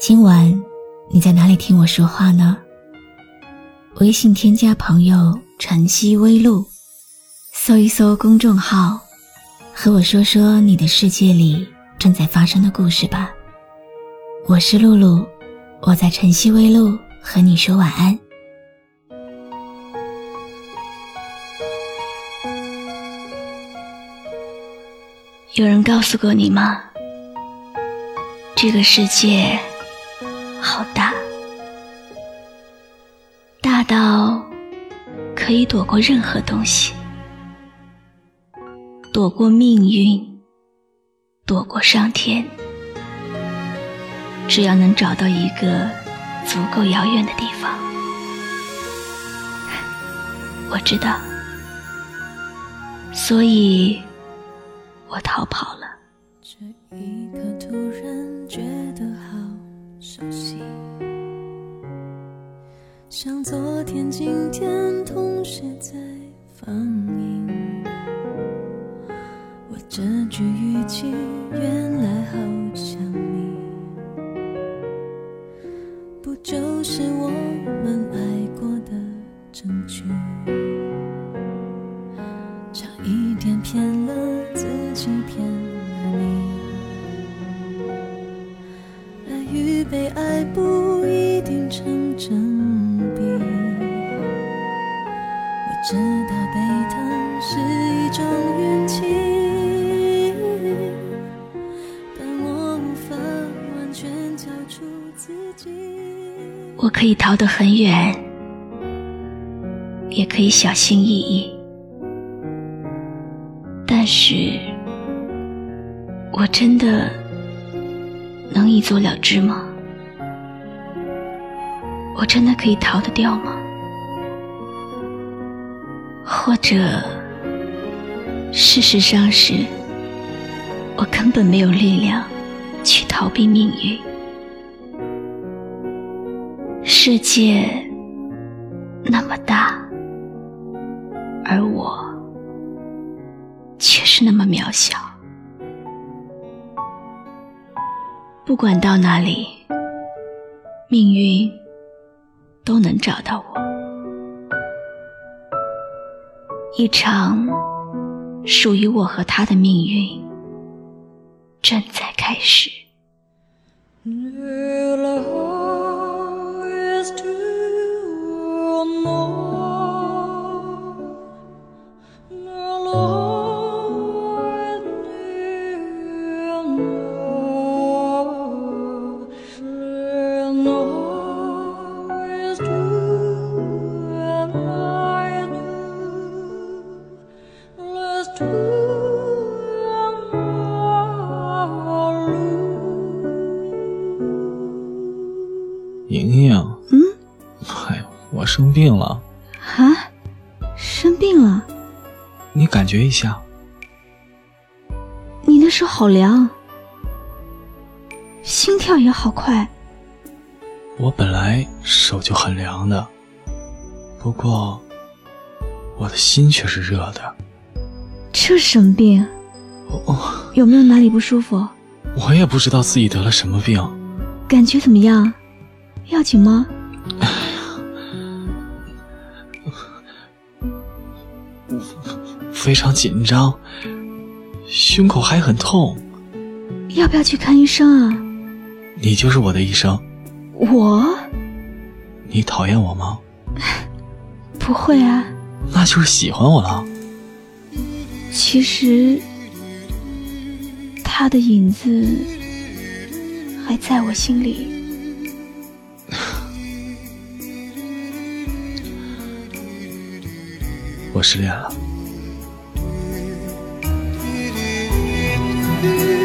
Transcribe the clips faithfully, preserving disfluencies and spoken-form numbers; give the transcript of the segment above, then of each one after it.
今晚你在哪里听我说话呢？微信添加朋友晨曦微露，搜一搜公众号，和我说说你的世界里正在发生的故事吧。我是露露，我在晨曦微露和你说晚安。有人告诉过你吗？这个世界好大，大到可以躲过任何东西，躲过命运，躲过上天，只要能找到一个足够遥远的地方。我知道，所以我逃跑了。这一刻突然觉得好熟悉，像昨天今天同时在放映。我这句语气原来好像你，不就是我们爱过的证据？差一点骗了自己，骗了你。爱与被爱不一定成正比，我知道被疼是一种运气，但我无法完全交出自己。我可以逃得很远，也可以小心翼翼，但是我真的能一走了之吗？我真的可以逃得掉吗？或者事实上是我根本没有力量去逃避命运。世界那么大，而我却是那么渺小。不管到哪里，命运都能找到我。一场属于我和他的命运正在开始。生病了啊？生病了？你感觉一下，你的手好凉，心跳也好快。我本来手就很凉的，不过我的心却是热的。这什么病？哦，有没有哪里不舒服？我也不知道自己得了什么病。感觉怎么样？要紧吗？非常紧张，胸口还很痛。要不要去看医生啊？你就是我的医生。我？你讨厌我吗？不会啊。那就是喜欢我了。其实他的影子还在我心里。我失恋了。Mm-hmm.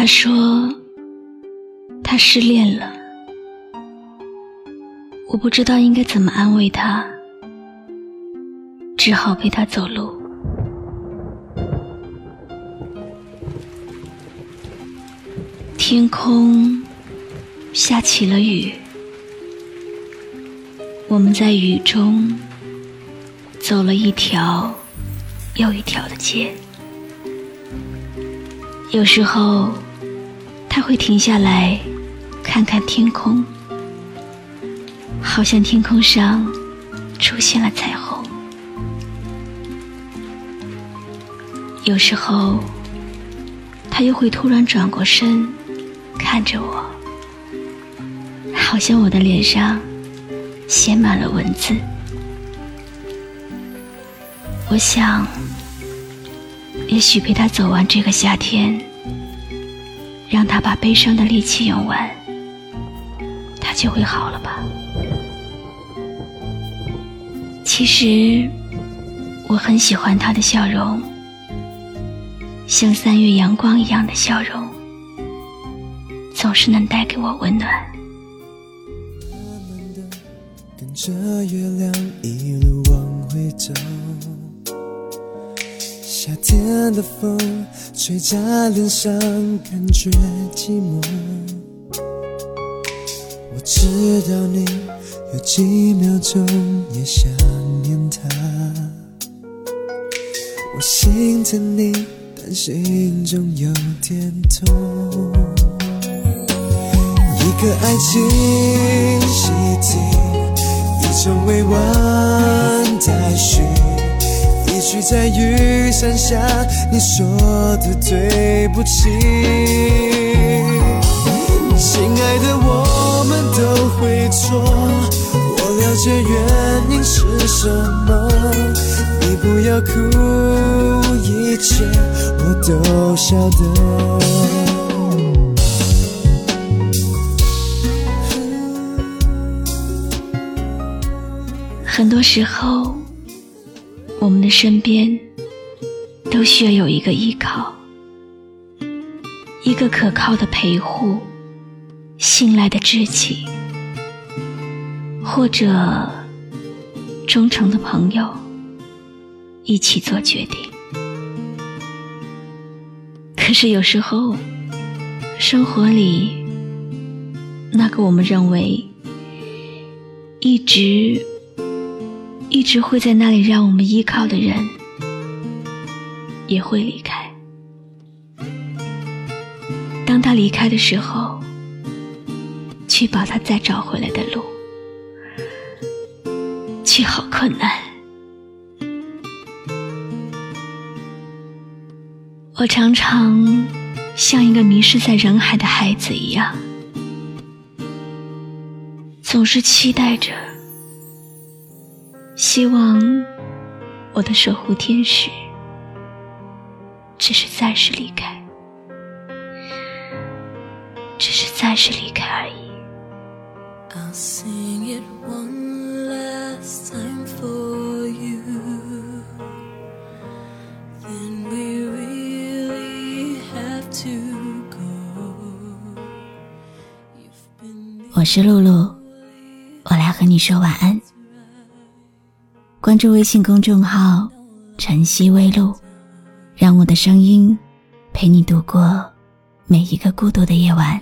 他说他失恋了，我不知道应该怎么安慰他，只好陪他走路。天空下起了雨，我们在雨中走了一条又一条的街。有时候他会停下来看看天空，好像天空上出现了彩虹。有时候他又会突然转过身看着我，好像我的脸上写满了文字。我想也许陪他走完这个夏天，让他把悲伤的力气用完，他就会好了吧。其实我很喜欢他的笑容，像三月阳光一样的笑容，总是能带给我温暖。跟着月亮一路往回走，夏天的风吹在脸上，感觉寂寞。我知道你有几秒钟也想念他，我心疼你，但心中有点痛。一个爱情习题，一种委婉待续，一句在雨伞下你说的对不起。亲爱的，我们都会错，我了解原因是什么，你不要哭，一切我都晓得。很多时候我们的身边都需要有一个依靠，一个可靠的陪护，信赖的知己，或者忠诚的朋友一起做决定。可是有时候生活里那个我们认为一直一直会在那里让我们依靠的人也会离开。当他离开的时候，去把他再找回来的路，却好困难。我常常像一个迷失在人海的孩子一样，总是期待着，希望我的守护天使只是暂时离开，只是暂时离开而已。 I'll sing it one last time for you, then we really have to go. 我是露露，我来和你说晚安。关注微信公众号晨曦微露，让我的声音陪你度过每一个孤独的夜晚。